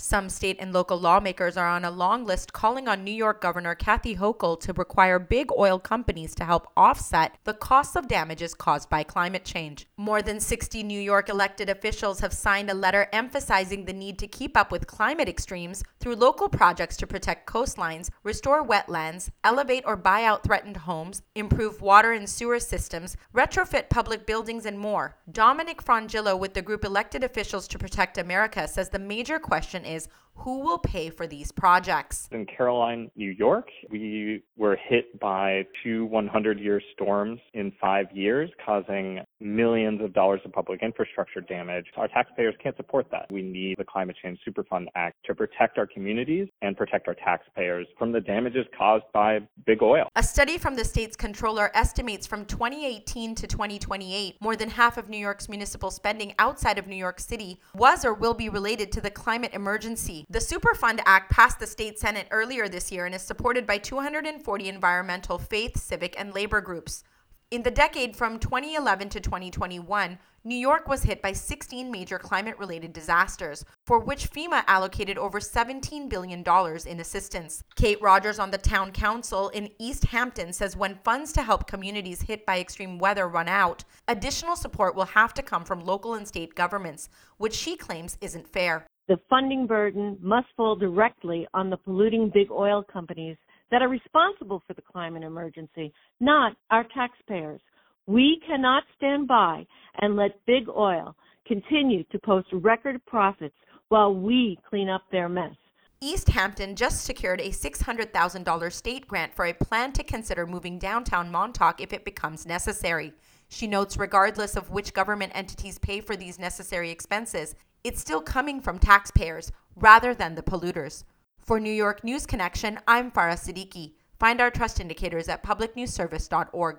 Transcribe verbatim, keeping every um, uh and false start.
Some state and local lawmakers are on a long list calling on New York Governor Kathy Hochul to require big oil companies to help offset the costs of damages caused by climate change. More than sixty New York elected officials have signed a letter emphasizing the need to keep up with climate extremes through local projects to protect coastlines, restore wetlands, elevate or buy out threatened homes, improve water and sewer systems, retrofit public buildings, and more. Dominic Frongillo with the group Elected Officials to Protect America says the major question is, who will pay for these projects? In Caroline, New York, we were hit by two hundred-year storms in five years, causing millions of dollars of public infrastructure damage. Our taxpayers can't support that. We need the Climate Change Superfund Act to protect our communities and protect our taxpayers from the damages caused by big oil. A study from the state's comptroller estimates from twenty eighteen to twenty twenty-eight, more than half of New York's municipal spending outside of New York City was or will be related to the climate emergency. The Superfund Act passed the state Senate earlier this year and is supported by two hundred forty environmental, faith, civic, and labor groups. In the decade from twenty eleven to twenty twenty-one, New York was hit by sixteen major climate-related disasters, for which FEMA allocated over seventeen billion dollars in assistance. Cate Rogers on the town council in East Hampton says when funds to help communities hit by extreme weather run out, additional support will have to come from local and state governments, which she claims isn't fair. The funding burden must fall directly on the polluting big oil companies that are responsible for the climate emergency, not our taxpayers. We cannot stand by and let big oil continue to post record profits while we clean up their mess. East Hampton just secured a six hundred thousand dollars state grant for a plan to consider moving downtown Montauk if it becomes necessary. She notes regardless of which government entities pay for these necessary expenses, it's still coming from taxpayers rather than the polluters. For New York News Connection, I'm Farah Siddiqui. Find our trust indicators at public news service dot org.